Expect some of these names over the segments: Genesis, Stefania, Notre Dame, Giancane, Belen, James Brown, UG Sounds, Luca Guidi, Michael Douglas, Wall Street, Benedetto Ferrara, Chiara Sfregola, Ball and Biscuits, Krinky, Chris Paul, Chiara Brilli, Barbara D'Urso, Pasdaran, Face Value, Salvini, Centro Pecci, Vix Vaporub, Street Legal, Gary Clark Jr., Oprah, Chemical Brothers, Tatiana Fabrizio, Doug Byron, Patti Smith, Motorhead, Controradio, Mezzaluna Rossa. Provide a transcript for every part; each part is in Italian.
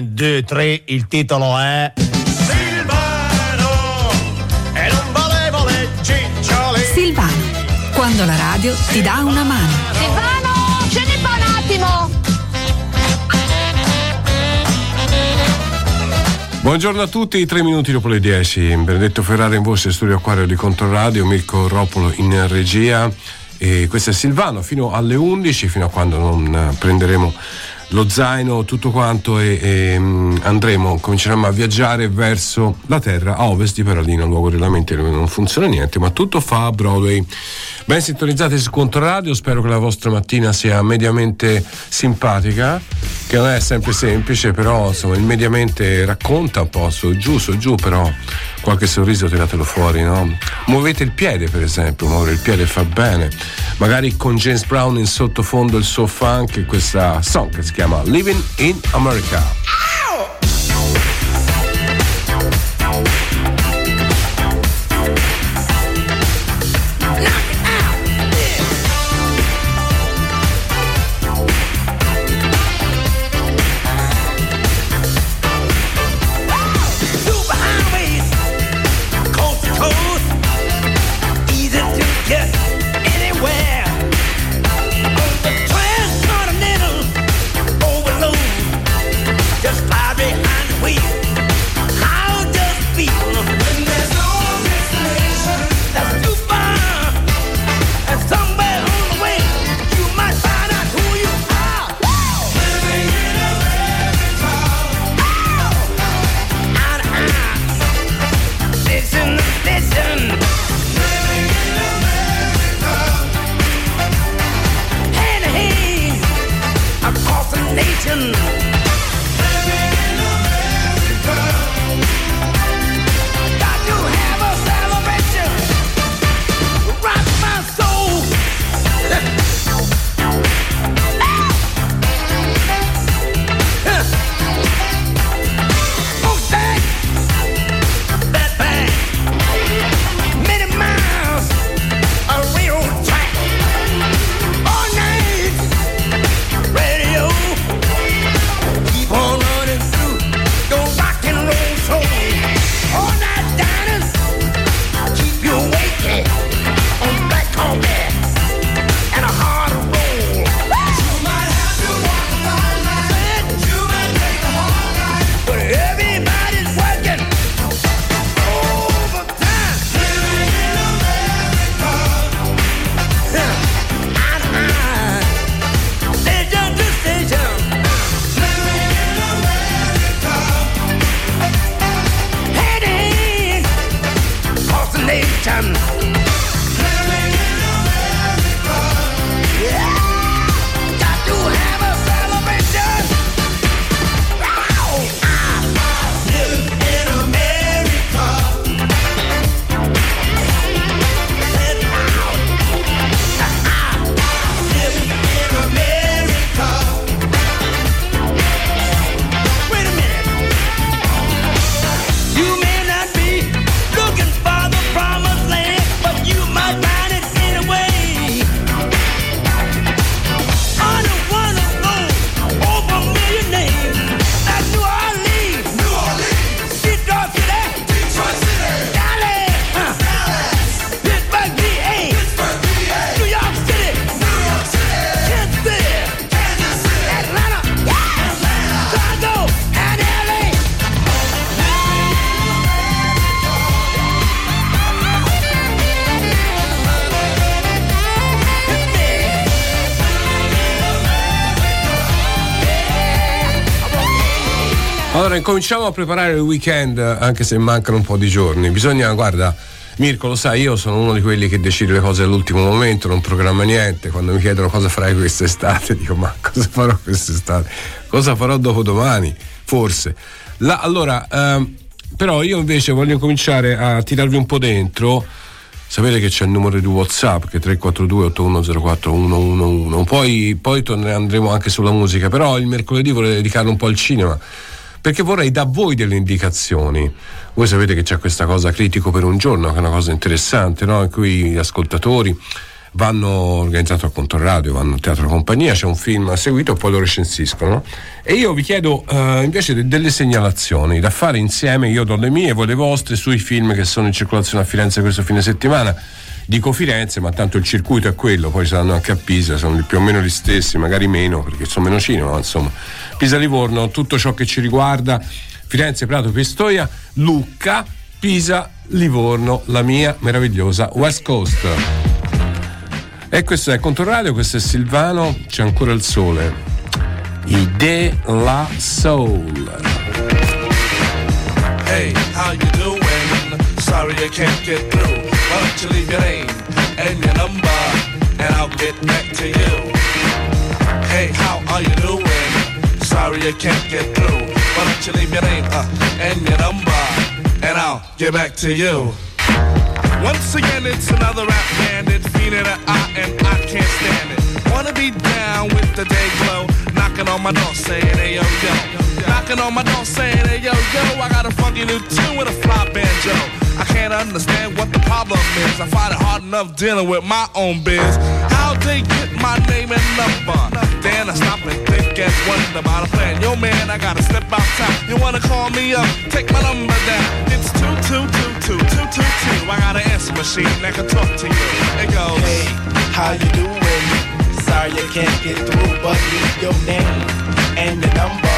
2, 3, il titolo è Silvano e non volevo le cicciole. Silvano, quando la radio ti dà una mano. Silvano, scendi qua un attimo. Buongiorno a tutti, 3 minuti dopo le 10. Benedetto Ferrara in voce, studio Acquario di Controradio, Mirko Ropolo in regia. E questo è Silvano fino alle 11, fino a quando non prenderemo lo zaino, tutto quanto, e cominceremo a viaggiare verso la terra a ovest di Peralino, luogo della mente dove non funziona niente, ma tutto fa a Broadway. Ben sintonizzati su Controradio, spero che la vostra mattina sia mediamente simpatica, che non è sempre semplice, però insomma il mediamente racconta un po', su giù, però qualche sorriso tiratelo fuori, no? Muovete il piede, per esempio, muovere il piede fa bene, magari con James Brown in sottofondo il suo funk e questa song che si chiama Living in America. Cominciamo a preparare il weekend, anche se mancano un po' di giorni. Bisogna, guarda Mirko, lo sai, io sono uno di quelli che decide le cose all'ultimo momento, non programma niente. Quando mi chiedono cosa farai quest'estate, dico ma cosa farò quest'estate? Cosa farò dopodomani? Forse. Però io invece voglio cominciare a tirarvi un po' dentro. Sapete che c'è il numero di WhatsApp che è 342-8104-111. Poi andremo anche sulla musica, però il mercoledì vorrei dedicare un po' al cinema, perché vorrei da voi delle indicazioni. Voi sapete che c'è questa cosa critico per un giorno, che è una cosa interessante, no? In cui gli ascoltatori vanno organizzato al Controradio, vanno al Teatro Compagnia, c'è un film a seguito e poi lo recensiscono. E io vi chiedo invece delle segnalazioni da fare insieme, io do le mie, voi le vostre, sui film che sono in circolazione a Firenze questo fine settimana. Dico Firenze, ma tanto il circuito è quello, poi saranno anche a Pisa, sono più o meno gli stessi, magari meno, perché sono meno cinema, insomma. Pisa-Livorno, tutto ciò che ci riguarda, Firenze, Prato, Pistoia, Lucca, Pisa, Livorno, la mia meravigliosa West Coast. E questo è Controradio, questo è Silvano, c'è ancora il sole. I De la Soul. Hey, how you doing? Sorry I can't get through. Why don't you leave your name and your number and I'll get back to you. Hey, how are you doing? Sorry I can't get through. Why don't you leave your name and your number and I'll get back to you. Once again it's another rap bandit feeling that I can't stand it. Wanna be down with the day glow, knocking on my door saying hey yo yo, knocking on my door saying hey yo yo. I got a funky new tune with a fly banjo. I can't understand what the problem is. I find it hard enough dealing with my own biz. How'd they get my name and number? Then I stop and think and wonder about a plan. Yo man, I gotta step outside. You wanna call me up? Take my number down. It's 222-2222. I got an answer machine that can talk to you. It goes, hey, how you doing? Sorry I can't get through, but leave your name and your number,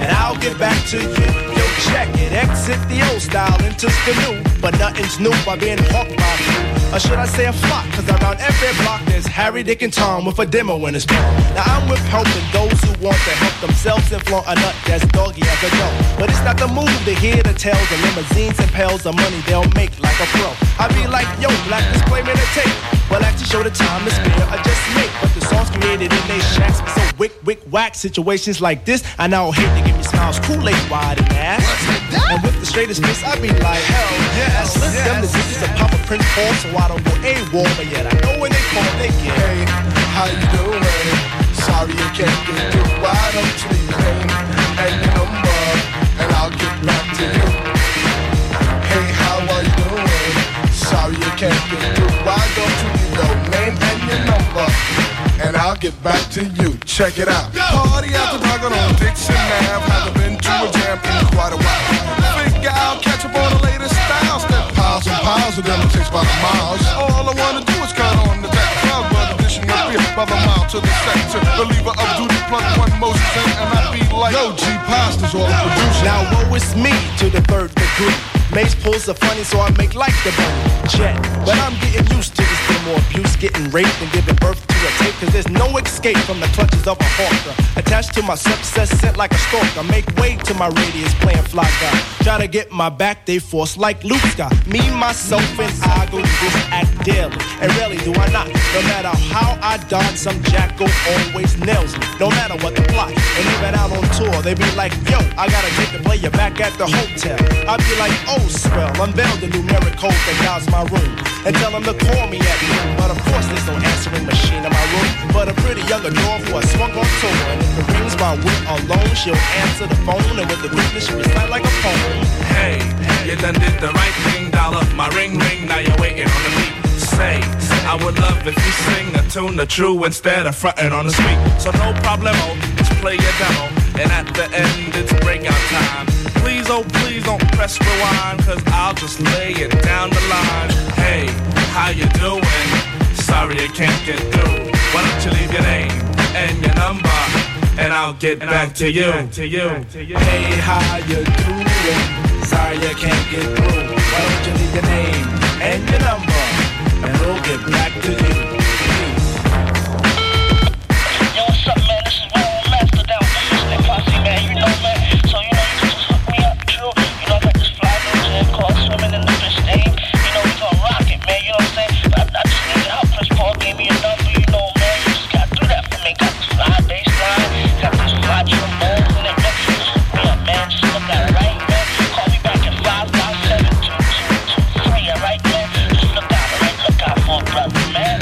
and I'll get back to you. Yo, check it, exit the old style, into the new. But nothing's new by being hawked by you. Or should I say a flock? Cause around every block there's Harry, Dick, and Tom with a demo in his palm. Now I'm with helping those who want to help themselves and flaunt a nut that's doggy as a dog. But it's not the move to hear the tales of limousines and pails of money they'll make like a pro. I be like, yo, black is claiming a tape. Well, I to show the time is fair, I just make. But the songs created in they shacks so wick, wick, whack. Situations like this, I now hate to give me smiles, Kool-Aid wide and ass. And with the straightest face, I be like, hell yeah. I slip them the digits and pop a print for, so I don't go AWOL. But yet I know when they call, they get, hey, how you doing? Sorry I can't get you. Why don't you leave your name and your number, and I'll get back to you. Hey, how are you doing? Sorry I can't get you. Why don't you leave your name and your number, and I'll get back to you. Check it out. Party out the rocket on Dixon Ave. Haven't been to a jam in quite a while. Figure out, catch up on the latest styles. Step piles and piles of them, it takes about a mile. All I wanna do is cut on the back crowd, but addition of beer by the mile to the sector. Believer of duty, plug one motion, and I be like, yo, G Pasta's all I'm producing. Now woe is me to the third degree. Mace pulls are funny, so I make like the money jet. But I'm getting used to this, bit more abuse, getting raped and giving birth to a tape. Cause there's no escape from the clutches of a hawker. Attached to my success, sent like a stalker. Make way to my radius, playing fly guy. Try to get my back, they force like Luke Scott. Me, myself, and I go through this act daily. And rarely do I not. No matter how I dodge, some jackal always nails me. No matter what the plot. And even out on tour, they be like, yo, I gotta get the player back at the hotel. I be like, oh, swell, unveil the numeric code that guides my room, and tell them to call me at noon. But of course there's no answering machine in my room, but a pretty young adore who I swung on tour. And if it rings my wit alone, she'll answer the phone, and with the weakness she'll recite like a poem. Hey, you done did the right thing, dial up my ring ring, now you're waiting on the beat. Say, I would love if you sing a tune the true instead of fronting on the street. So no problemo, just play your demo, and at the end it's breakout time. Please, oh please don't press rewind, cause I'll just lay it down the line. Hey, how you doing? Sorry I can't get through. Why don't you leave your name and your number, and I'll get back to you. Hey, how you doing? Sorry I can't get through. Why don't you leave your name and your number, and we'll get back to you. Yo, what's up, man? This is World Master down with the Mystic Posse, man. You know, man. So, you know, you can just hook me up, true. You know, I got this fly nose and called swimming in the fish name. You know, we gonna rock it, man. You know what I'm saying? I just needed help. Chris Paul gave me a number, you know, man. You just gotta do that for me. Got this fly bass line, got this fly trombones in it, man. Just hook me up, man. Just look at it right, man. Call me back at 557-2223, alright, man? Just look out, alright? Look out for a brother, man.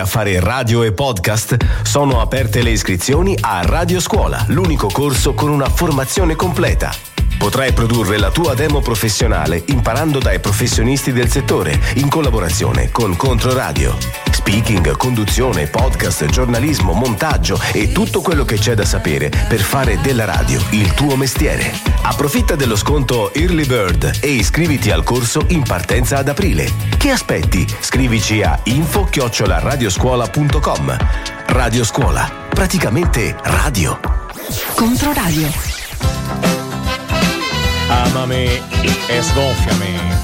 a fare radio e podcast? Sono aperte le iscrizioni a Radio Scuola, l'unico corso con una formazione completa. Potrai produrre la tua demo professionale imparando dai professionisti del settore in collaborazione con Controradio. Speaking, conduzione, podcast, giornalismo, montaggio e tutto quello che c'è da sapere per fare della radio il tuo mestiere. Approfitta dello sconto Early Bird e iscriviti al corso in partenza ad aprile. Che aspetti? Scrivici a info@radioscuola.com. Radio Scuola, praticamente radio. Controradio. Amami e sgonfiami.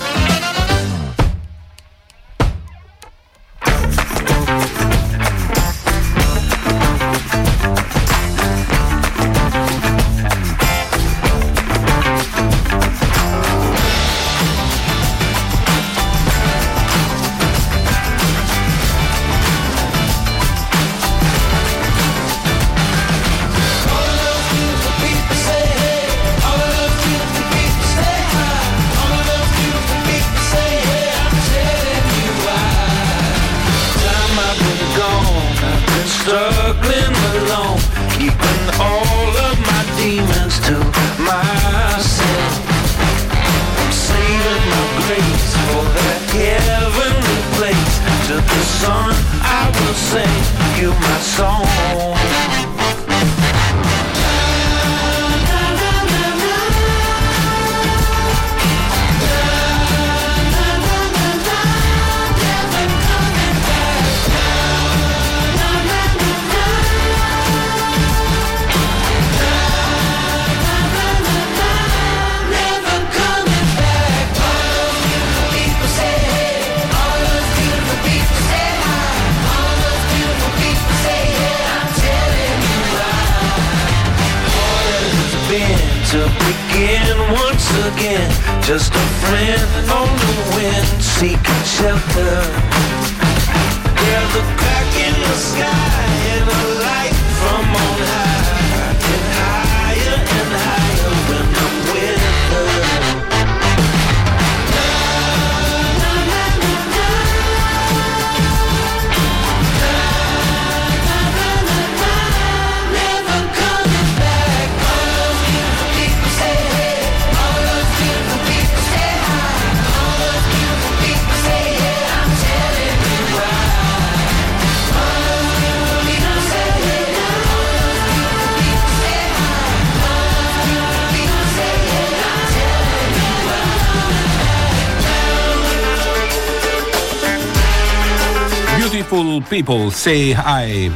People say hi,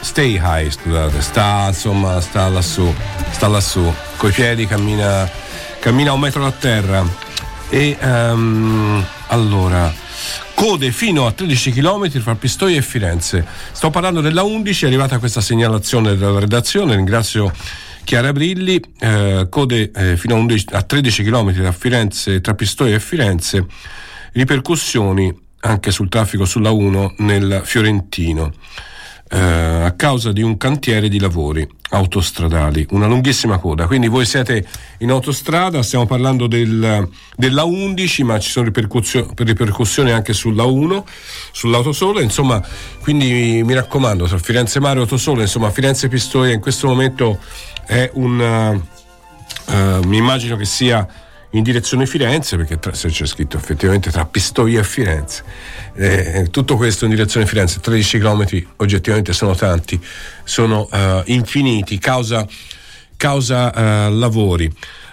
stay high, scusate, sta lassù, coi piedi cammina un metro da terra e allora code fino a 13 km fra Pistoia e Firenze. Sto parlando della 11, è arrivata questa segnalazione dalla redazione, ringrazio Chiara Brilli. Code fino a 13 km da Firenze, tra Pistoia e Firenze, ripercussioni anche sul traffico sulla 1 nel Fiorentino a causa di un cantiere di lavori autostradali, una lunghissima coda. Quindi voi siete in autostrada, stiamo parlando della 11, ma ci sono ripercussioni anche sulla 1, sull'autosola, insomma. Quindi mi raccomando, tra Firenze Mare e Autosola, insomma Firenze Pistoia in questo momento è mi immagino che sia in direzione Firenze, perché se c'è scritto effettivamente tra Pistoia e Firenze, tutto questo in direzione Firenze. 13 chilometri oggettivamente sono tanti, sono infiniti, causa lavori.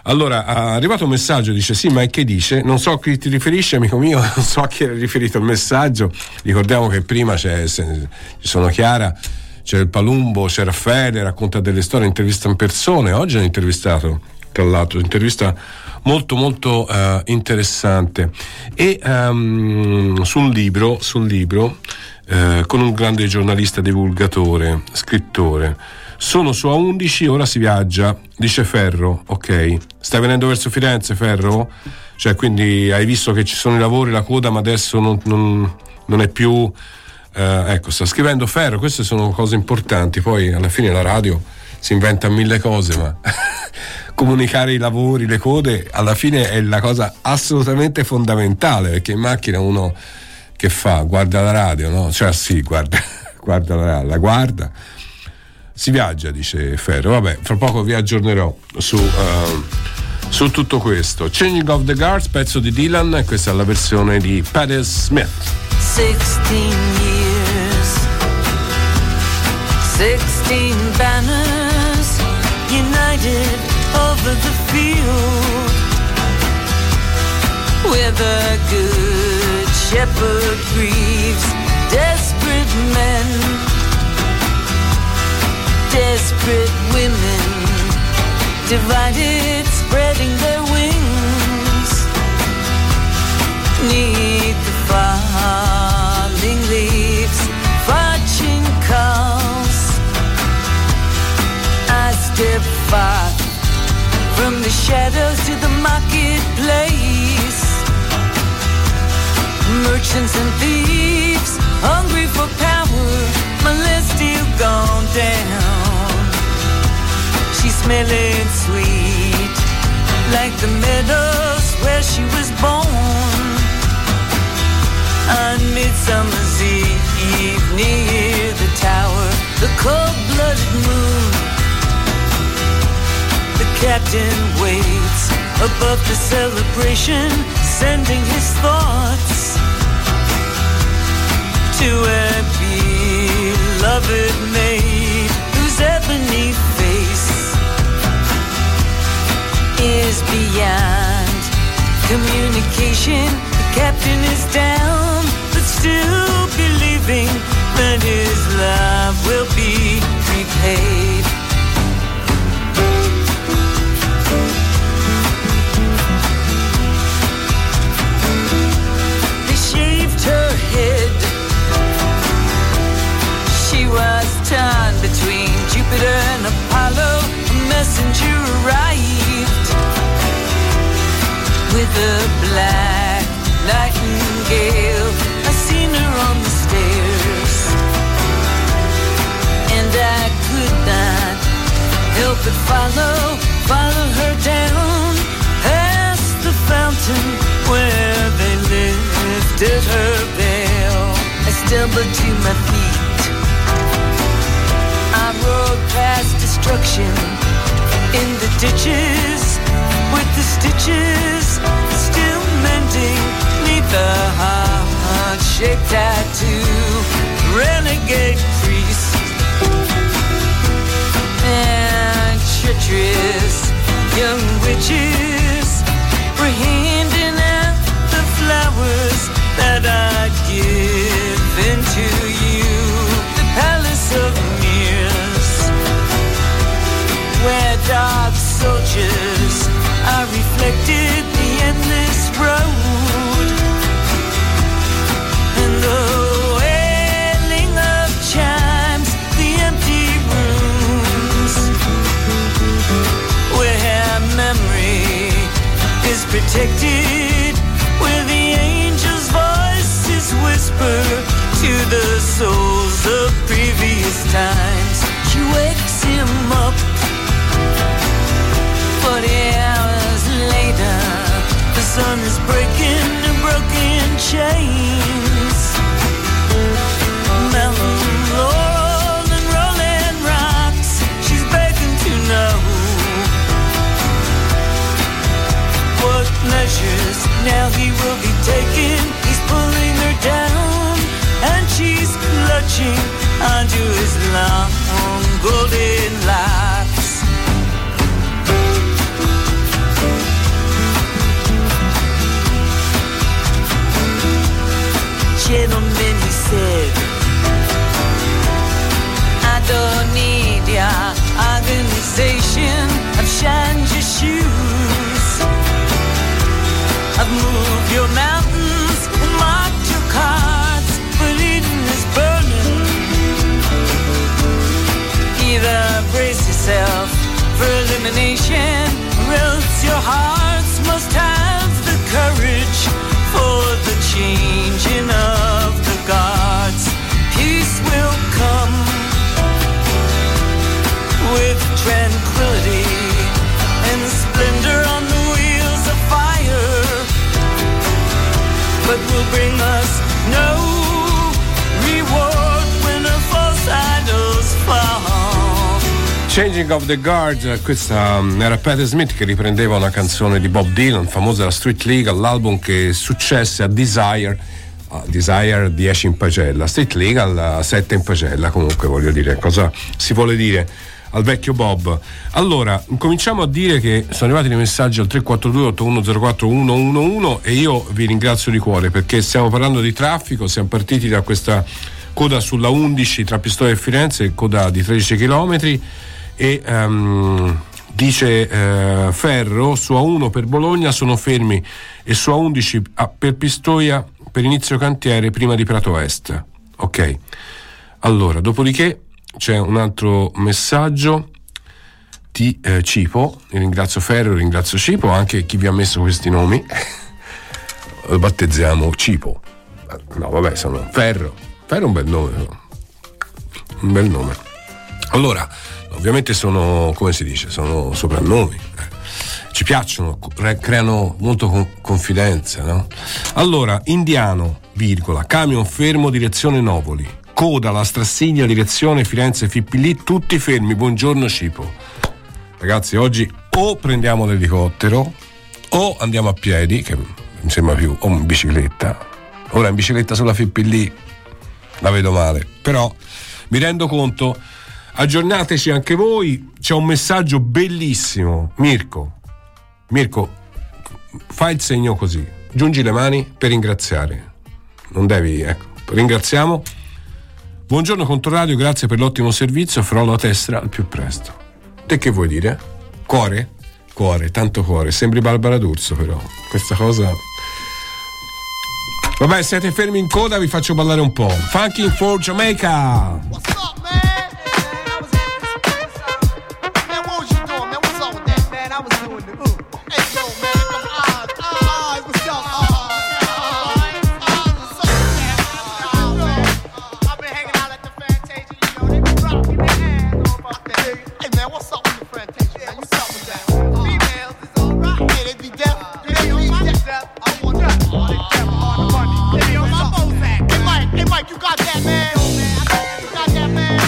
Allora, è arrivato un messaggio, dice sì, ma che dice? Non so a chi ti riferisci, amico mio, non so a chi era riferito il messaggio. Ricordiamo che prima ci sono Chiara, c'è il Palumbo, c'è Raffaele, racconta delle storie, intervista in persone, oggi hanno intervistato, tra l'altro intervista molto molto interessante, e sul libro con un grande giornalista, divulgatore, scrittore. Sono su A11, ora si viaggia, dice Ferro. Ok, stai venendo verso Firenze, Ferro? Cioè, quindi hai visto che ci sono i lavori, la coda, ma adesso non è più ecco, sta scrivendo Ferro. Queste sono cose importanti, poi alla fine la radio si inventa mille cose, ma comunicare i lavori, le code alla fine è la cosa assolutamente fondamentale, perché in macchina uno che fa? Guarda la radio, no? Cioè sì, guarda la guarda. Si viaggia, dice Ferro. Vabbè, fra poco vi aggiornerò su tutto questo. Changing of the Guards, pezzo di Dylan, e questa è la versione di Patti Smith. 16 years, 16 banners united over the field, where the good shepherd grieves desperate men, desperate women, divided, spreading their wings, neath the falling leaves, fetching calls. I step far from the shadows to the marketplace, merchants and thieves, hungry for power, my list still gone down. She's smelling sweet, like the meadows where she was born. On Midsummer's Eve, near the tower, the cold-blooded moon. The captain waits above the celebration, sending his thoughts to a beloved maid whose ebony face is beyond communication. The captain is down, but still believing that his love will be repaid. They shaved her head. She was torn between Jupiter and Apollo. A messenger arrived with a black nightingale. I seen her on the stairs, and I could not help but follow her down past the fountain where they lifted her veil. I stumbled to my feet. I rode past destruction in the ditches with the stitches, still mending neath a heart-shaped tattoo. Renegade priest and treacherous young witches were handing out the flowers that I'd given to you. The palace of mirrors, where dark soldiers are reflected, the endless road, and the wailing of chimes, the empty rooms, where memory is protected, where the angels' voices whisper to the souls of previous times. She wakes him up, 40 hours later, the sun is breaking the broken chains. Mountain rolling rocks, she's begging to know what measures now he will be taking. He's pulling her down, and she's clutching onto his long golden locks. Gentlemen, he said, I don't need your organization. I've shined your shoes, I've moved your mountains and marked your cards, but Eden is burning. Either brace yourself for elimination, or else your hearts must have the courage for the changing of the gods. Peace will come with tranquility and splendor on the wheels of fire, but will bring us no Changing of the Guard, questa era Patti Smith che riprendeva una canzone di Bob Dylan, famosa da Street Legal, l'album che successe a Desire 10 in pagella, Street Legal 7 in pagella. Comunque voglio dire, cosa si vuole dire al vecchio Bob? Allora, cominciamo a dire che sono arrivati dei messaggi al 342-8104-111 e io vi ringrazio di cuore perché stiamo parlando di traffico, siamo partiti da questa coda sulla 11 tra Pistoia e Firenze, coda di 13 chilometri e dice Ferro, su A1 per Bologna sono fermi e su A11 per Pistoia per inizio cantiere prima di Prato Est. Ok, allora dopodiché c'è un altro messaggio di Cipo, ringrazio Ferro, ringrazio Cipo, anche chi vi ha messo questi nomi. Lo battezziamo Cipo, no vabbè, sono Ferro è un bel nome, allora ovviamente sono, come si dice, sono soprannomi, ci piacciono, creano molto confidenza, no? Allora, Indiano, virgola, camion fermo direzione Novoli, coda la Strassigna direzione Firenze Fippilì, tutti fermi, buongiorno Cipo. Ragazzi, oggi o prendiamo l'elicottero o andiamo a piedi, che mi sembra più, o in bicicletta. Ora in bicicletta sulla Fippilì la vedo male, però mi rendo conto, aggiornateci anche voi. C'è un messaggio bellissimo, Mirko, fai il segno così, giungi le mani per ringraziare, non devi, ecco, ringraziamo. Buongiorno Controradio, grazie per l'ottimo servizio, farò la tessera al più presto. Te che vuoi dire? Cuore, tanto cuore, sembri Barbara D'Urso, però questa cosa. Vabbè, siete fermi in coda, vi faccio ballare un po'. Funkin' for Jamaica! What's up, man? You got that, man. You got that, man.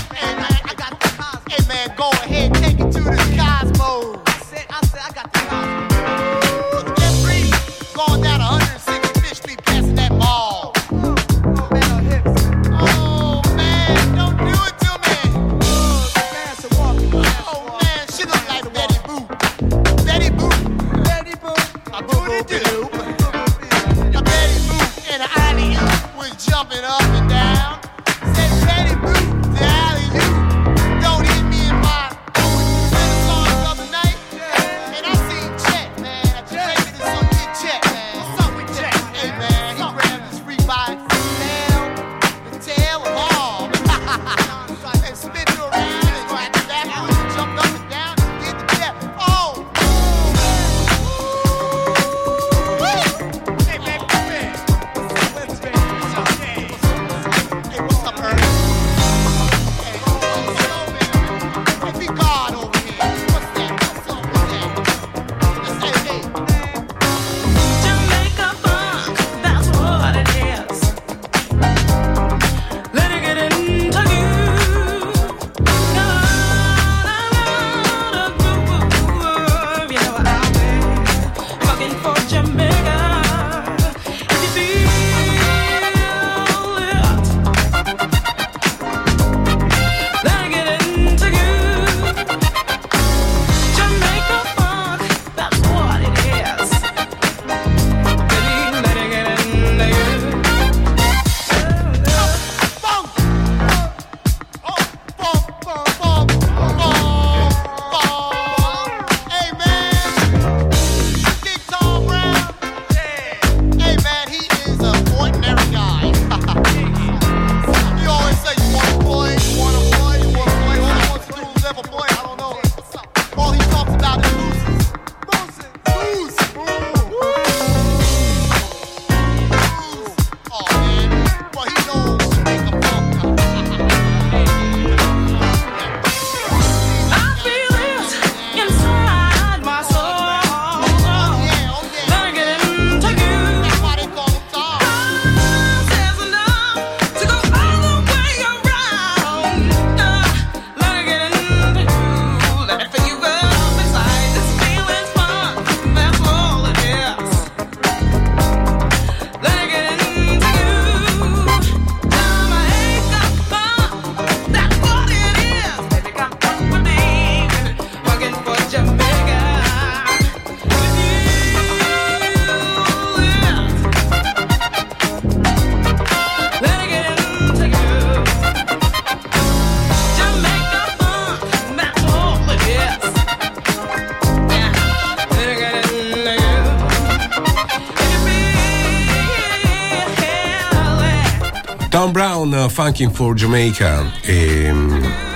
Brown, Funkin' for Jamaica.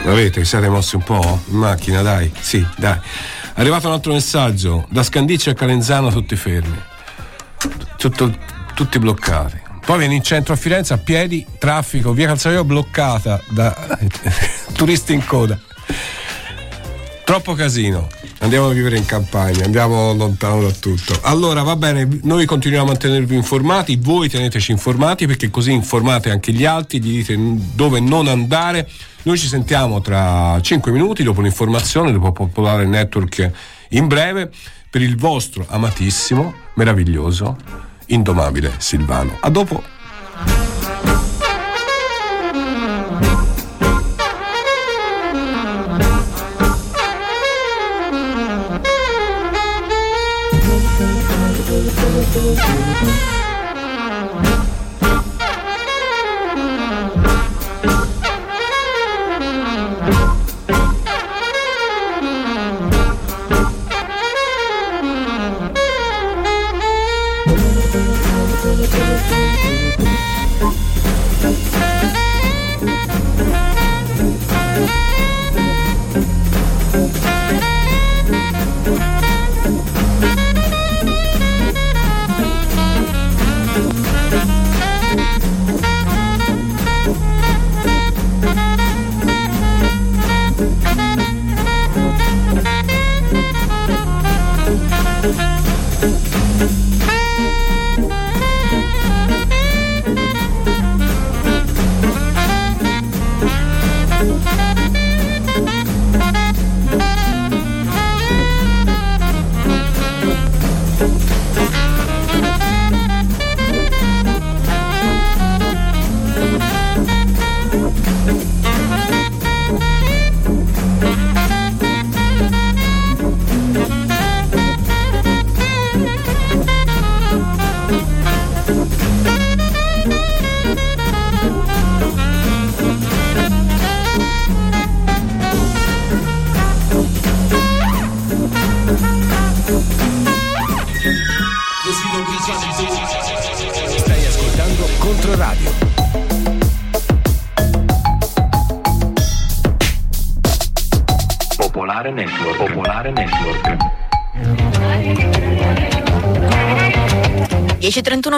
Avete, vi siete mossi un po' in macchina? Dai, sì, dai. È arrivato un altro messaggio: da Scandicci a Calenzano tutti fermi, tutti bloccati. Poi vieni in centro a Firenze a piedi, traffico, via Calzaiolo bloccata da turisti in coda. Troppo casino. Andiamo a vivere in campagna, andiamo lontano da tutto. Allora, va bene, noi continuiamo a tenervi informati, voi teneteci informati, perché così informate anche gli altri, gli dite dove non andare. Noi ci sentiamo tra 5 minuti dopo l'informazione, dopo Popolare Network in breve, per il vostro amatissimo, meraviglioso, indomabile Silvano. A dopo.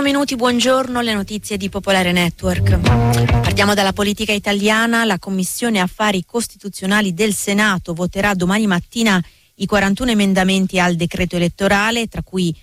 Minuti, buongiorno, le notizie di Popolare Network. Partiamo dalla politica italiana. La Commissione Affari Costituzionali del Senato voterà domani mattina i 41 emendamenti al decreto elettorale, tra cui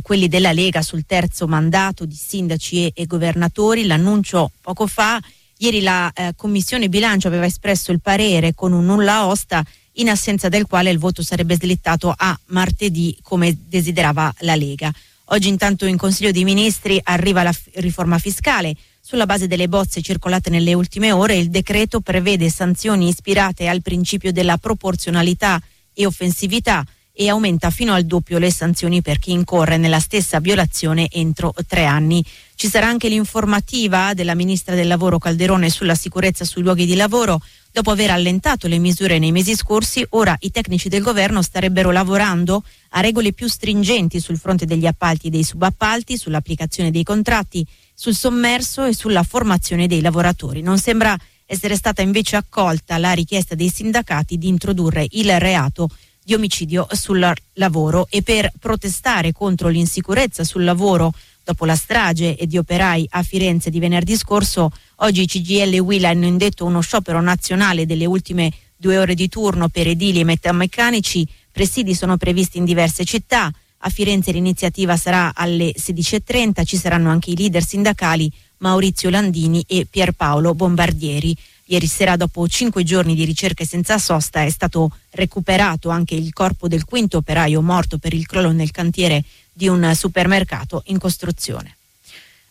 quelli della Lega sul terzo mandato di sindaci e governatori. L'annuncio poco fa. Ieri la Commissione Bilancio aveva espresso il parere con un nulla osta, in assenza del quale il voto sarebbe slittato a martedì, come desiderava la Lega. Oggi intanto in Consiglio dei Ministri arriva la riforma fiscale. Sulla base delle bozze circolate nelle ultime ore, il decreto prevede sanzioni ispirate al principio della proporzionalità e offensività e aumenta fino al doppio le sanzioni per chi incorre nella stessa violazione entro 3 anni. Ci sarà anche l'informativa della Ministra del Lavoro Calderone sulla sicurezza sui luoghi di lavoro. Dopo aver allentato le misure nei mesi scorsi, ora i tecnici del governo starebbero lavorando a regole più stringenti sul fronte degli appalti e dei subappalti, sull'applicazione dei contratti, sul sommerso e sulla formazione dei lavoratori. Non sembra essere stata invece accolta la richiesta dei sindacati di introdurre il reato di omicidio sul lavoro. E per protestare contro l'insicurezza sul lavoro dopo la strage di operai a Firenze di venerdì scorso, oggi CGIL e UIL hanno indetto uno sciopero nazionale delle ultime 2 ore di turno per edili e metalmeccanici. Presidi sono previsti in diverse città. A Firenze l'iniziativa sarà alle 16:30, ci saranno anche i leader sindacali Maurizio Landini e Pierpaolo Bombardieri. Ieri sera, dopo 5 giorni di ricerche senza sosta, è stato recuperato anche il corpo del 5° operaio morto per il crollo nel cantiere di un supermercato in costruzione.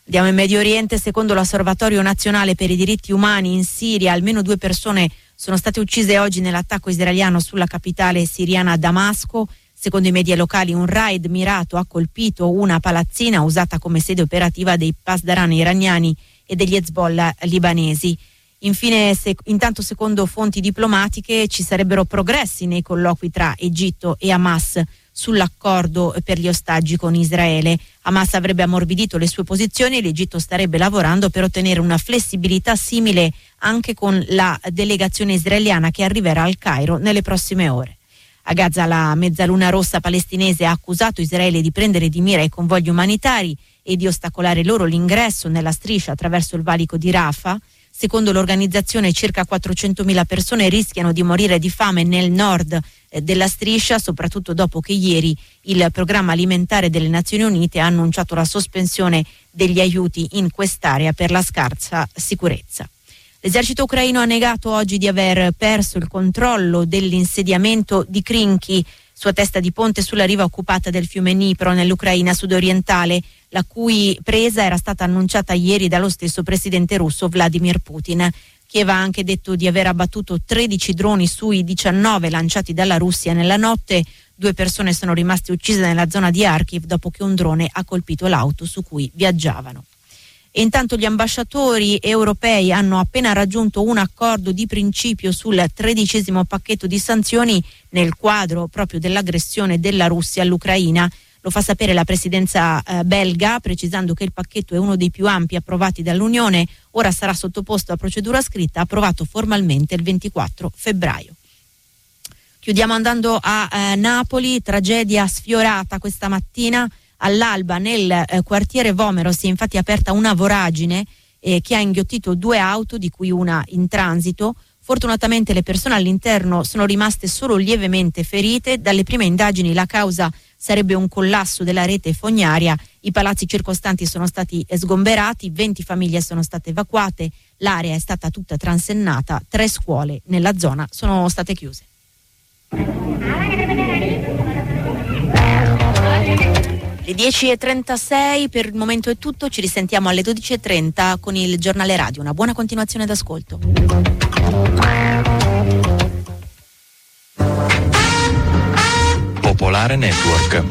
Andiamo in Medio Oriente. Secondo l'Osservatorio Nazionale per i Diritti Umani, in Siria almeno 2 persone sono state uccise oggi nell'attacco israeliano sulla capitale siriana Damasco. Secondo i media locali, un raid mirato ha colpito una palazzina usata come sede operativa dei Pasdaran iraniani e degli Hezbollah libanesi. Infine, intanto secondo fonti diplomatiche ci sarebbero progressi nei colloqui tra Egitto e Hamas sull'accordo per gli ostaggi con Israele. Hamas avrebbe ammorbidito le sue posizioni e l'Egitto starebbe lavorando per ottenere una flessibilità simile anche con la delegazione israeliana che arriverà al Cairo nelle prossime ore. A Gaza la Mezzaluna Rossa palestinese ha accusato Israele di prendere di mira i convogli umanitari e di ostacolare loro l'ingresso nella striscia attraverso il valico di Rafah. Secondo l'organizzazione circa 400.000 persone rischiano di morire di fame nel nord della striscia, soprattutto dopo che ieri il programma alimentare delle Nazioni Unite ha annunciato la sospensione degli aiuti in quest'area per la scarsa sicurezza. L'esercito ucraino ha negato oggi di aver perso il controllo dell'insediamento di Krinky, sua testa di ponte sulla riva occupata del fiume Dnipro nell'Ucraina sudorientale, la cui presa era stata annunciata ieri dallo stesso presidente russo Vladimir Putin. Kiev ha anche detto di aver abbattuto 13 droni sui 19 lanciati dalla Russia nella notte. 2 persone sono rimaste uccise nella zona di Kharkiv dopo che un drone ha colpito l'auto su cui viaggiavano. E intanto gli ambasciatori europei hanno appena raggiunto un accordo di principio sul 13° pacchetto di sanzioni nel quadro proprio dell'aggressione della Russia all'Ucraina. Lo fa sapere la presidenza belga, precisando che il pacchetto è uno dei più ampi approvati dall'Unione. Ora sarà sottoposto a procedura scritta, approvato formalmente il 24 febbraio. Chiudiamo andando a Napoli, tragedia sfiorata questa mattina. All'alba nel quartiere Vomero si è infatti aperta una voragine che ha inghiottito 2 auto, di cui una in transito. Fortunatamente le persone all'interno sono rimaste solo lievemente ferite. Dalle prime indagini la causa sarebbe un collasso della rete fognaria. I palazzi circostanti sono stati sgomberati, 20 famiglie sono state evacuate, l'area è stata tutta transennata, 3 scuole nella zona sono state chiuse. Le 10.36, per il momento è tutto, ci risentiamo alle 12.30 con il giornale radio. Una buona continuazione d'ascolto. Popolare Network.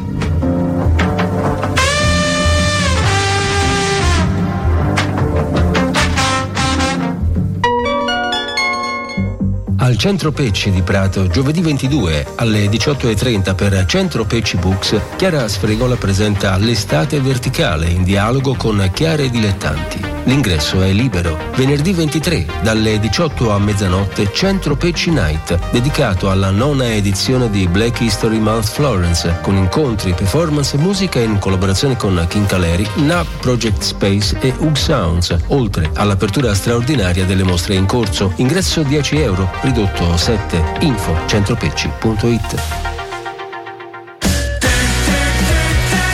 Al Centro Pecci di Prato, giovedì 22 alle 18.30 per Centro Pecci Books, Chiara Sfregola presenta L'estate verticale in dialogo con Chiare Dilettanti. L'ingresso è libero. Venerdì 23 dalle 18 a mezzanotte Centro Pecci Night, dedicato alla 9ª edizione di Black History Month Florence, con incontri, performance e musica in collaborazione con Kinkaleri, NAP Project Space e UG Sounds, oltre all'apertura straordinaria delle mostre in corso. Ingresso €10, ridotto 7, info centropecci.it.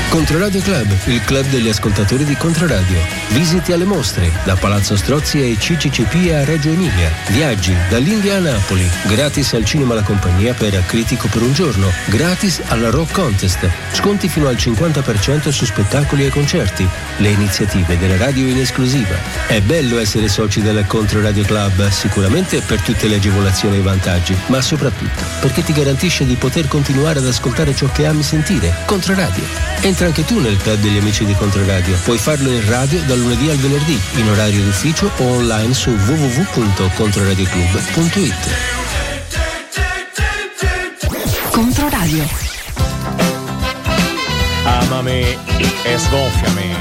Controradio Club, il club degli ascoltatori di Controradio. Visiti alle mostre, da Palazzo Strozzi e CCCP a Reggio Emilia. Viaggi dall'India a Napoli. Gratis al cinema La Compagnia per Critico per un giorno. Gratis alla Rock Contest. Sconti fino al 50% su spettacoli e concerti. Le iniziative della radio in esclusiva. È bello essere soci del Controradio Club, sicuramente per tutte le agevolazioni e i vantaggi, ma soprattutto perché ti garantisce di poter continuare ad ascoltare ciò che ami sentire. Controradio. Entra anche tu nel club degli amici di Controradio. Puoi farlo in radio dal lunedì al venerdì, in orario d'ufficio o online su www.controradioclub.it. Controradio. Amami e sgonfiami.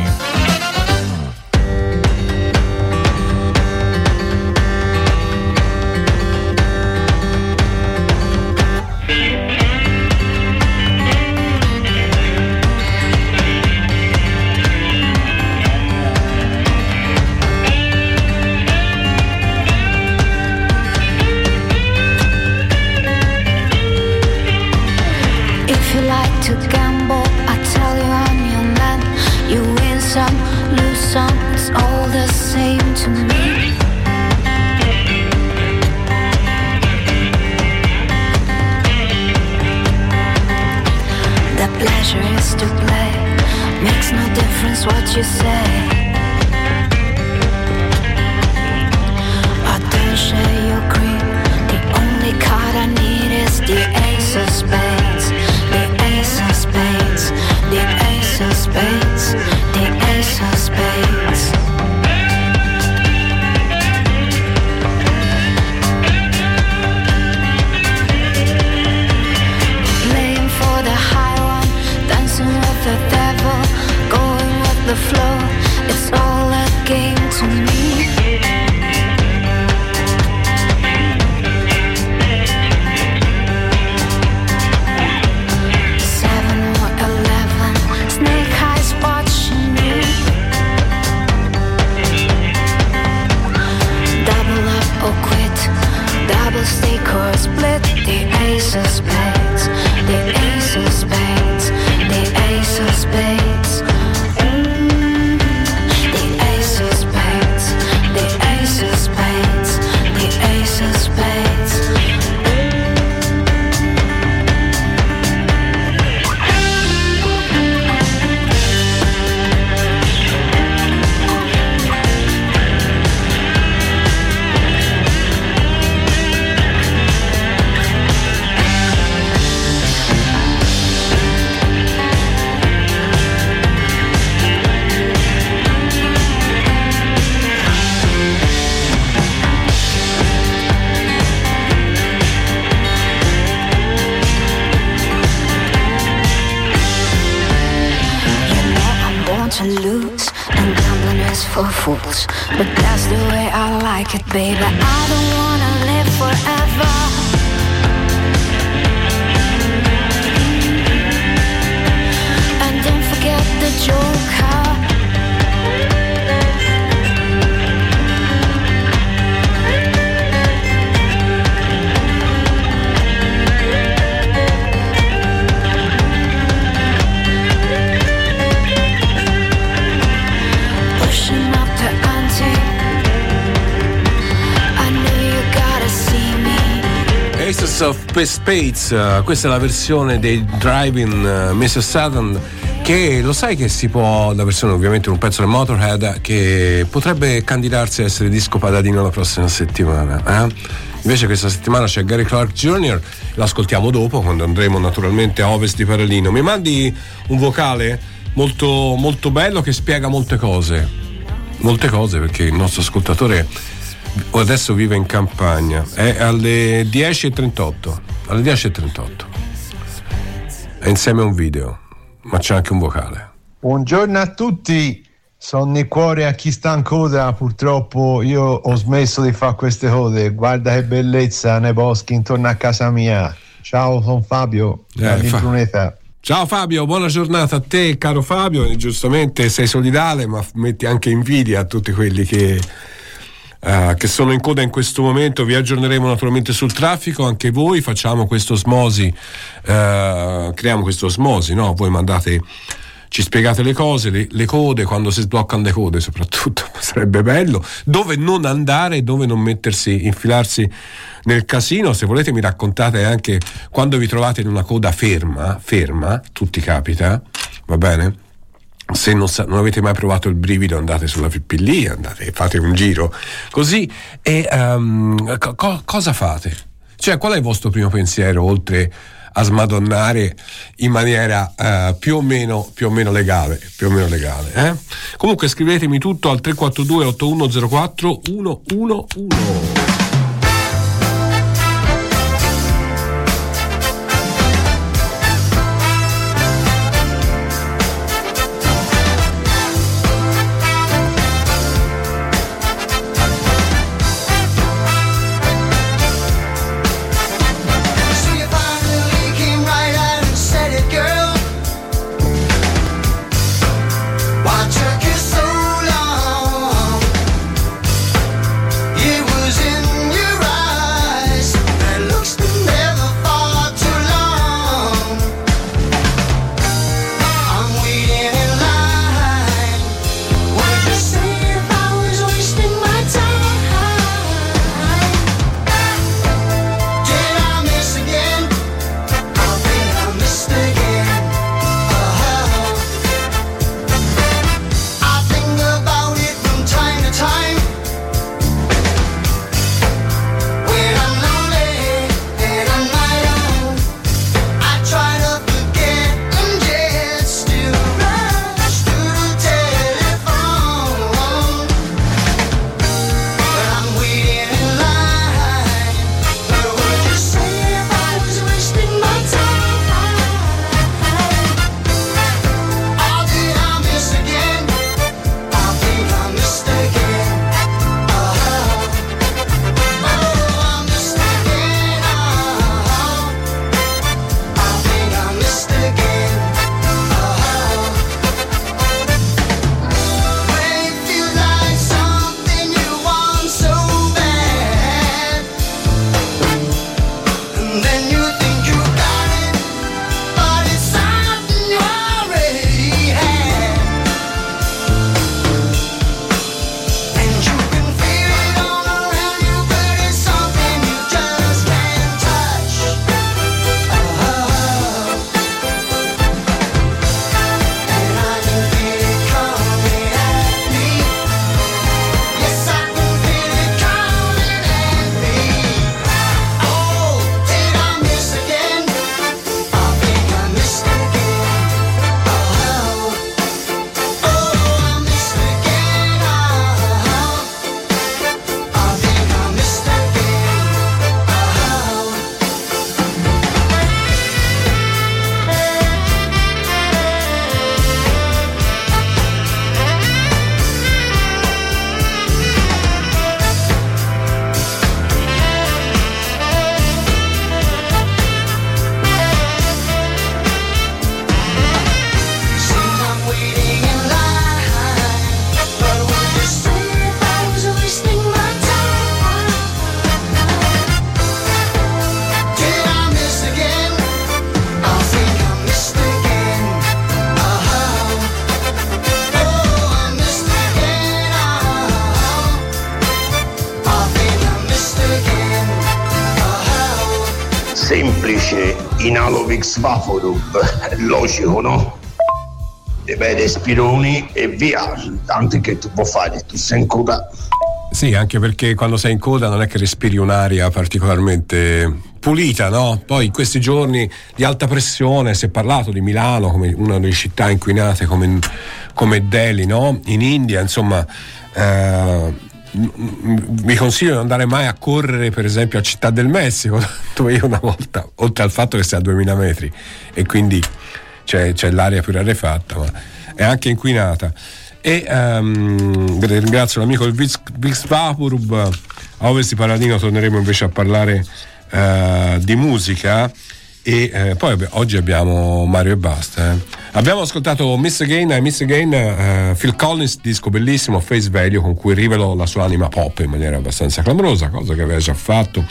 Playing for the high. chord split, the ace of spades, the ace of spades, the ace of spades, the ace of spades, the ace of spades, the ace of spades. For fools, but that's the way I like it, baby. I don't wanna live forever. And don't forget the joker. Aces of Spades, questa è la versione dei Driving Mrs. Sutton, che lo sai che si può, la versione ovviamente un pezzo del Motorhead, che potrebbe candidarsi a essere disco padadino la prossima settimana, eh? Invece questa settimana c'è Gary Clark Jr., l'ascoltiamo dopo quando andremo naturalmente a ovest di Paralino. Mi mandi un vocale molto molto bello che spiega molte cose, perché il nostro ascoltatore adesso vive in campagna, è alle 10.38, è insieme a un video, ma c'è anche un vocale. Buongiorno a tutti, sono il cuore a chi sta in coda, purtroppo io ho smesso di fare queste cose, guarda che bellezza nei boschi intorno a casa mia. Ciao, sono Fabio, Ciao Fabio, buona giornata a te caro Fabio, giustamente sei solidale ma metti anche invidia a tutti quelli che sono in coda in questo momento. Vi aggiorneremo naturalmente sul traffico, anche voi, facciamo questo osmosi, creiamo questo osmosi, no? Voi mandate, ci spiegate le cose, le code, quando si sbloccano le code soprattutto, sarebbe bello, dove non andare, dove non mettersi, infilarsi nel casino. Se volete mi raccontate anche quando vi trovate in una coda ferma, tutti capita, va bene? Se non avete mai provato il brivido, andate sulla Pippi, andate, fate un giro così e cosa fate? Cioè, qual è il vostro primo pensiero oltre a smadonnare in maniera più o meno legale, eh? Comunque scrivetemi tutto al 342 8104 111. Was in semplice Inalovix Vaporub, logico, no? Te bene spironi e via, tanto che tu puoi fare, tu sei in coda. Sì, anche perché quando sei in coda non è che respiri un'aria particolarmente pulita, no? Poi in questi giorni di alta pressione si è parlato di Milano come una delle città inquinate come Delhi, no? In India, insomma, mi consiglio di non andare mai a correre, per esempio, a Città del Messico, dove io una volta, oltre al fatto che sei a 2000 metri e quindi c'è l'aria più rarefatta, ma è anche inquinata. E ringrazio l'amico del Vix Vaporub. A Ovest di Paladino torneremo invece a parlare di musica e poi oggi abbiamo Mario e basta. Abbiamo ascoltato Miss Again, Phil Collins, disco bellissimo, Face Value, con cui rivelò la sua anima pop in maniera abbastanza clamorosa, cosa che aveva già fatto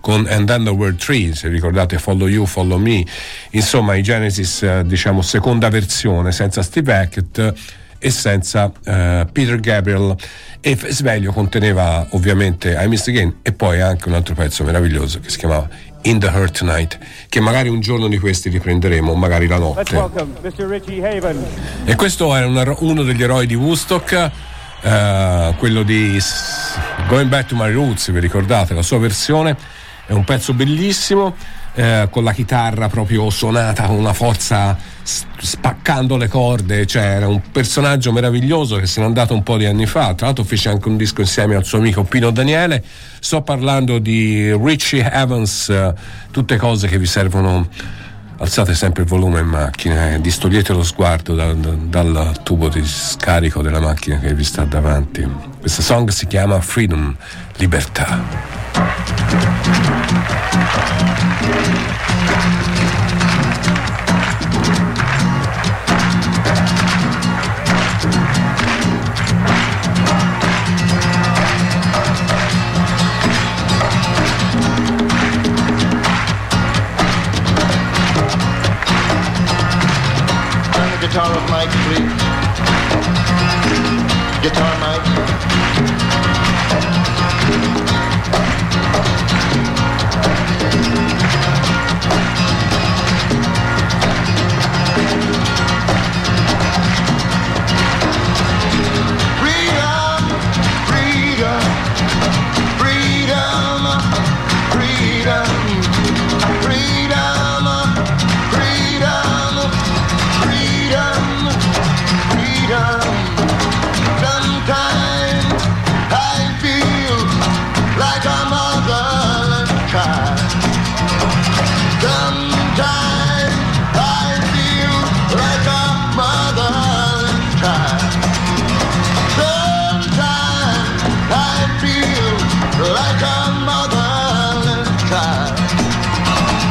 con And Then the World 3, se ricordate Follow You, Follow Me, insomma i Genesis, diciamo seconda versione, senza Steve Hackett e senza Peter Gabriel. E Sveglio conteneva ovviamente I Missed Again e poi anche un altro pezzo meraviglioso che si chiamava In the Heart Tonight, che magari un giorno di questi riprenderemo, magari la notte. Welcome, Mr. Richie Havens. E questo era uno degli eroi di Woodstock, quello di Going Back to My Roots, vi ricordate? La sua versione è un pezzo bellissimo, con la chitarra proprio suonata con una forza, spaccando le corde, cioè era un personaggio meraviglioso che se n'è andato un po' di anni fa. Tra l'altro fece anche un disco insieme al suo amico Pino Daniele. Sto parlando di Richie Havens. Tutte cose che vi servono. Alzate sempre il volume in macchina, distogliete lo sguardo dal tubo di scarico della macchina che vi sta davanti. Questa song si chiama Freedom, libertà. Guitar of Mike, please. Guitar, Mike. Freedom, freedom, freedom, freedom, freedom, freedom, freedom. Sometimes I feel like a motherless child. Sometimes I feel like a motherless child.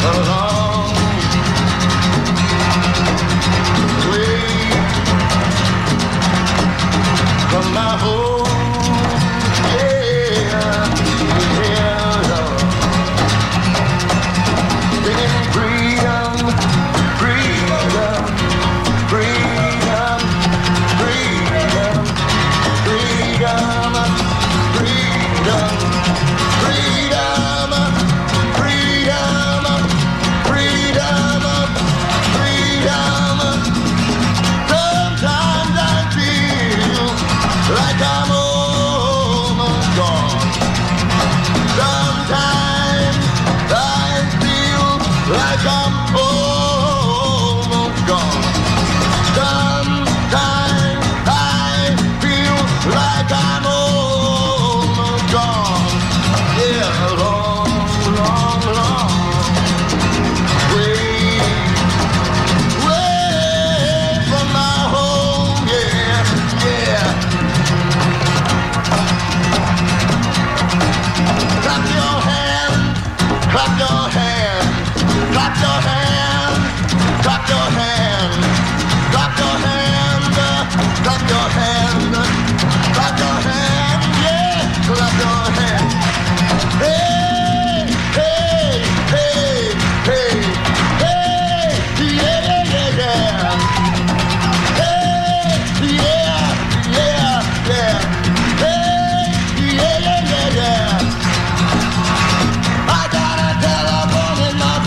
Sometimes I feel like a motherless child. Alone. From my home, yeah, yeah, Lord. Singing freedom, freedom, freedom, freedom, freedom, freedom, freedom, freedom, freedom, freedom, freedom. Like I'm almost gone. Sometimes I feel like I'm almost gone. Sometimes I feel like I'm almost gone. Yeah, long, long, long way, way from my home. Yeah, yeah. Clap your hands, clap your hands, clap your hands, clap your hands, clap your hands, clap your hands, clap your hands, yeah, clap your hands. Hey, hey, hey, hey, hey, yeah, yeah, yeah. Hey, yeah, yeah, yeah. Yeah, yeah, yeah, yeah. I got a telephone in my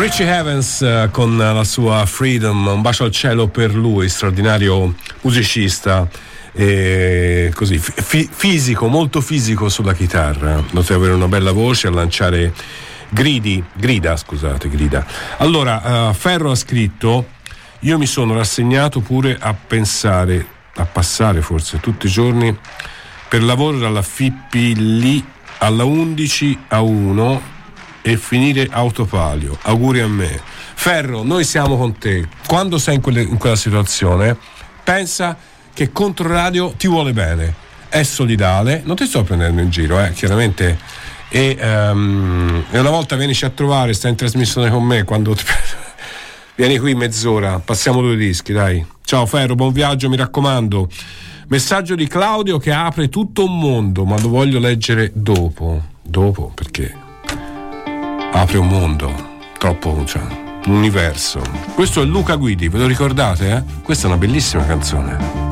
Richie Havens con la sua Freedom, un bacio al cielo per lui, straordinario musicista, così fisico, molto fisico sulla chitarra, nota avere una bella voce, a lanciare grida. Allora Ferro ha scritto: io mi sono rassegnato pure a pensare, a passare forse tutti i giorni per lavoro dalla Fippi lì alla 11 a 1 e finire Autopalio. Auguri a me. Ferro, noi siamo con te. Quando sei in quella situazione, pensa che Controradio ti vuole bene, è solidale, non ti sto prendendo in giro, chiaramente, e una volta vienici a trovare, stai in trasmissione con me, quando ti... vieni qui mezz'ora, passiamo 2 dischi, dai. Ciao Ferro, buon viaggio, mi raccomando. Messaggio di Claudio che apre tutto un mondo, ma lo voglio leggere dopo, perché apre un mondo troppo, cioè, un universo. Questo è Luca Guidi, ve lo ricordate? Questa è una bellissima canzone.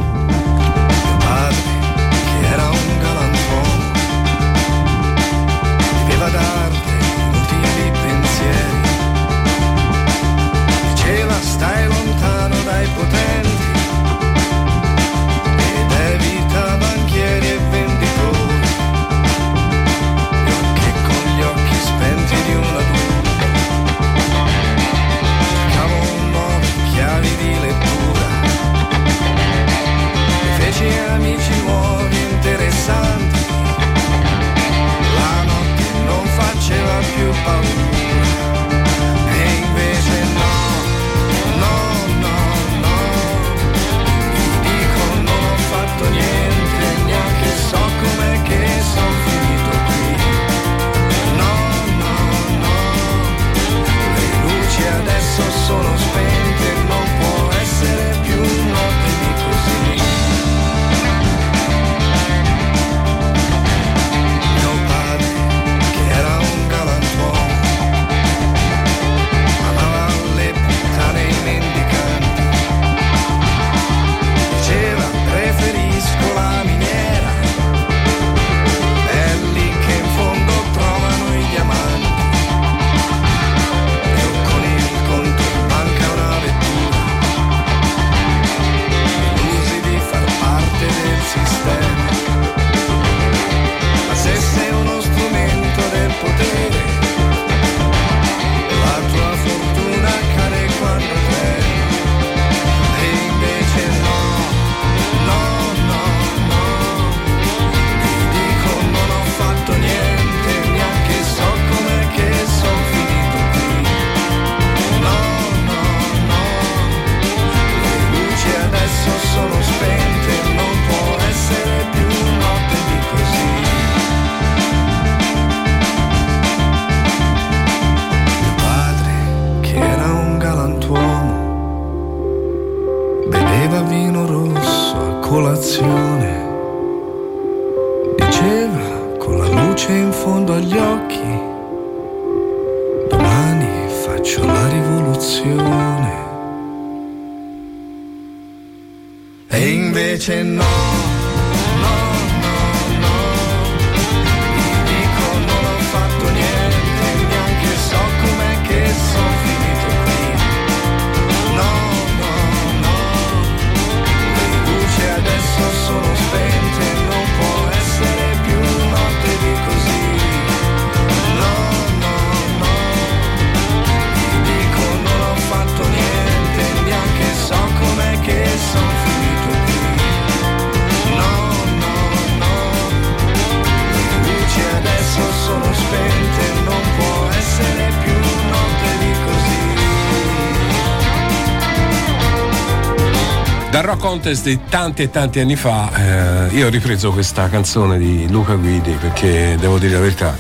Contest di tanti e tanti anni fa, io ho ripreso questa canzone di Luca Guidi perché devo dire la verità,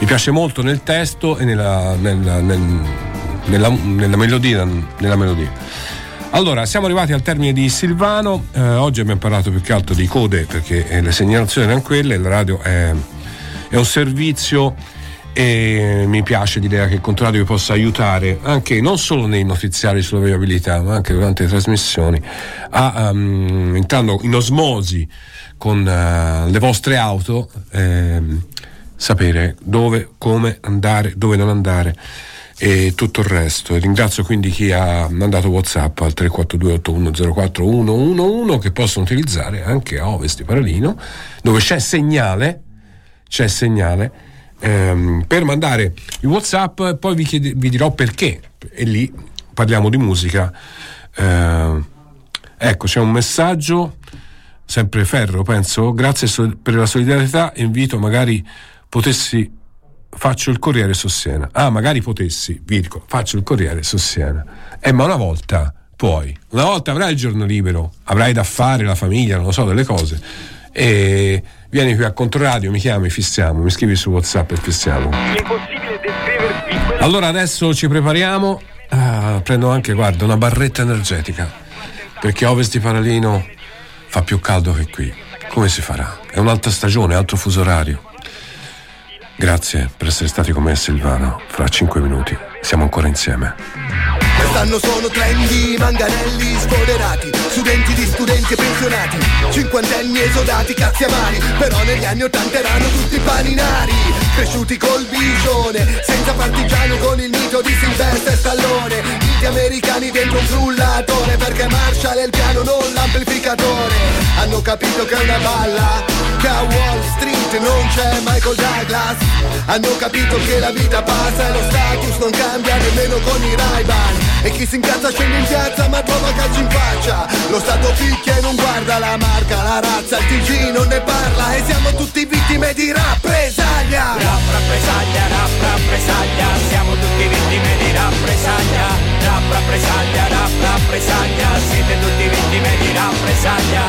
mi piace molto nel testo e nella melodia. Allora, siamo arrivati al termine di Silvano. Oggi abbiamo parlato più che altro di code, perché le segnalazioni erano quelle. La radio è un servizio e mi piace l'idea che il Controradio vi possa aiutare anche, non solo nei notiziari sulla viabilità, ma anche durante le trasmissioni, entrando in osmosi con le vostre auto, sapere dove, come andare, dove non andare, e tutto il resto. Ringrazio quindi chi ha mandato WhatsApp al 342-8104-111 che possono utilizzare anche a ovest di Paralino, dove c'è segnale per mandare il WhatsApp. Poi vi dirò perché, e lì parliamo di musica. Ecco, c'è un messaggio sempre Ferro, penso: grazie per la solidarietà, invito, magari potessi, faccio il Corriere Sossiena. Magari potessi, virgo, faccio il Corriere Sossiena. Ma una volta puoi, una volta avrai il giorno libero, avrai da fare, la famiglia, non lo so, delle cose, e vieni qui a Controradio, mi chiami, fissiamo, mi scrivi su WhatsApp e fissiamo. Allora adesso ci prepariamo, prendo anche, guarda, una barretta energetica, perché ovest di Paralino fa più caldo che qui. Come si farà? È un'altra stagione, altro fuso orario. Grazie per essere stati con me, Silvano. Fra 5 minuti siamo ancora insieme. Quest'anno sono trendy, manganelli sfoderati, studenti di studenti e pensionati, cinquantenni esodati, cazzi amari. Però negli anni 80 erano tutti paninari, cresciuti col bicione, senza partigiano, con il mito di Sylvester e Stallone. Miti americani dentro un frullatore, perché Marshall è il piano, non l'amplificatore. Hanno capito che è una balla, che a Wall Street non c'è Michael Douglas. Hanno capito che la vita passa e lo status non cambia nemmeno con i Ray-Ban. E chi si incazza scende in piazza ma trova calci in faccia. Lo Stato picchia e non guarda la marca, la razza, il TG non ne parla. E siamo tutti vittime di rappresaglia. Rappresaglia, rappresaglia, siamo tutti vittime di rappresaglia. Rappresaglia, rappresaglia, siete tutti vittime di rappresaglia.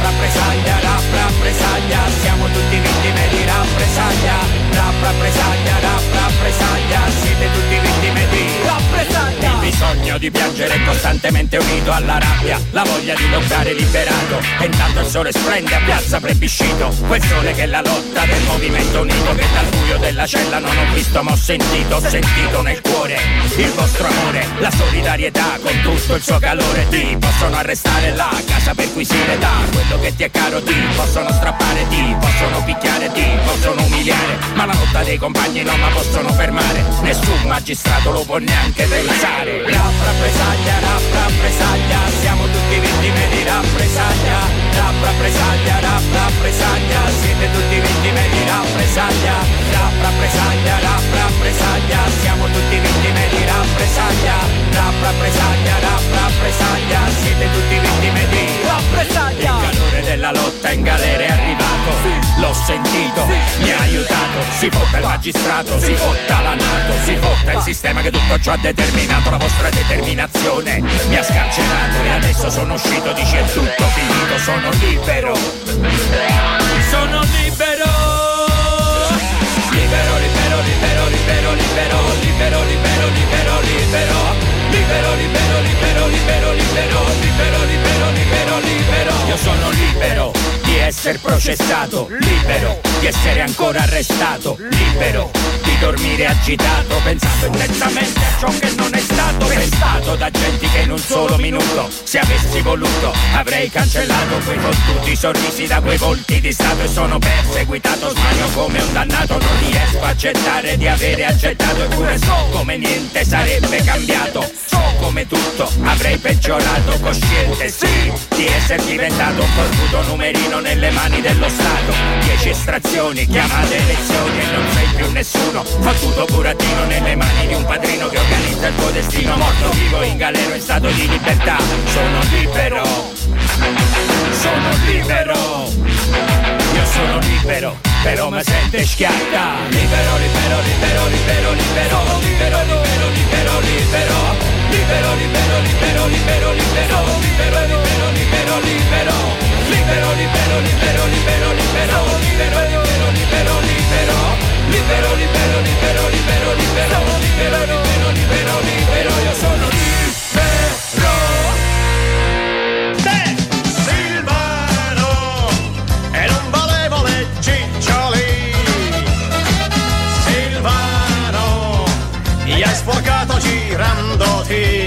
Rappresaglia, rappresaglia, siamo tutti vittime di rappresaglia. Rappresaglia, rappresaglia, siete tutti vittime di rappresaglia. Il bisogno di piangere costantemente unito alla rabbia, la voglia di lottare liberato, e intanto il sole splende a piazza Plebiscito. Quel sole che è la lotta del movimento unito, che dal buio della cella non ho visto ma ho sentito nel cuore il vostro amore, la solidarietà con tutto il suo calore. Ti possono arrestare la casa, perquisire da quello che ti è caro, ti possono strappare, ti possono picchiare, ti possono umiliare, ma la lotta dei compagni non la possono fermare, nessun magistrato lo può neanche pensare. Rappresaglia, rappresaglia, siamo tutti vittime di rappresaglia. Rappresaglia, rappresaglia, siete tutti vittime di rappresaglia. Rappresaglia, rappresaglia, siamo tutti vittime di rappresaglia. Rappresaglia, rappresaglia, siete tutti vittime di rappresaglia. Il calore della lotta in galera è arrivato, sì, l'ho sentito, sì, mi ha aiutato. Si fotta il magistrato, si fotta la NATO, si fotta il sistema che tutto ciò ha determinato. La vostra determinazione mi ha scarcerato e adesso sono uscito, dici è tutto finito, sono libero, sono libero. Libero, libero, libero, libero, libero, libero, libero, libero, libero, libero, libero, libero, libero, libero, libero, libero, libero, libero. Io sono libero di essere processato, libero di essere ancora arrestato, libero di dormire agitato, pensando intensamente a ciò che non è stato, pensato da gente che in un solo minuto, se avessi voluto, avrei cancellato quei fottuti sorrisi da quei volti di Stato. E sono perseguitato, smanio come un dannato, non riesco a accettare di avere accettato, eppure so come niente sarebbe cambiato, so come tutto avrei peggiorato, cosciente sì di essere diventato un cornuto numerino nelle mani dello Stato. 10 estrazioni, chiamate elezioni e non sei più nessuno, fottuto burattino nelle mani di un padrino che organizza il tuo destino. Morto vivo in galera in stato di libertà, sono libero, sono libero. Io sono libero, però mi sento schiatta. Libero, libero, libero, libero, libero, libero, libero, libero, libero, libero, libero, libero, libero, libero, libero, libero, libero, libero, libero, libero, libero, libero, libero, libero, libero, libero, libero, libero. Libero, libero, libero, libero, libero, libero, libero, libero, libero, io sono libero. Porcato girandoti.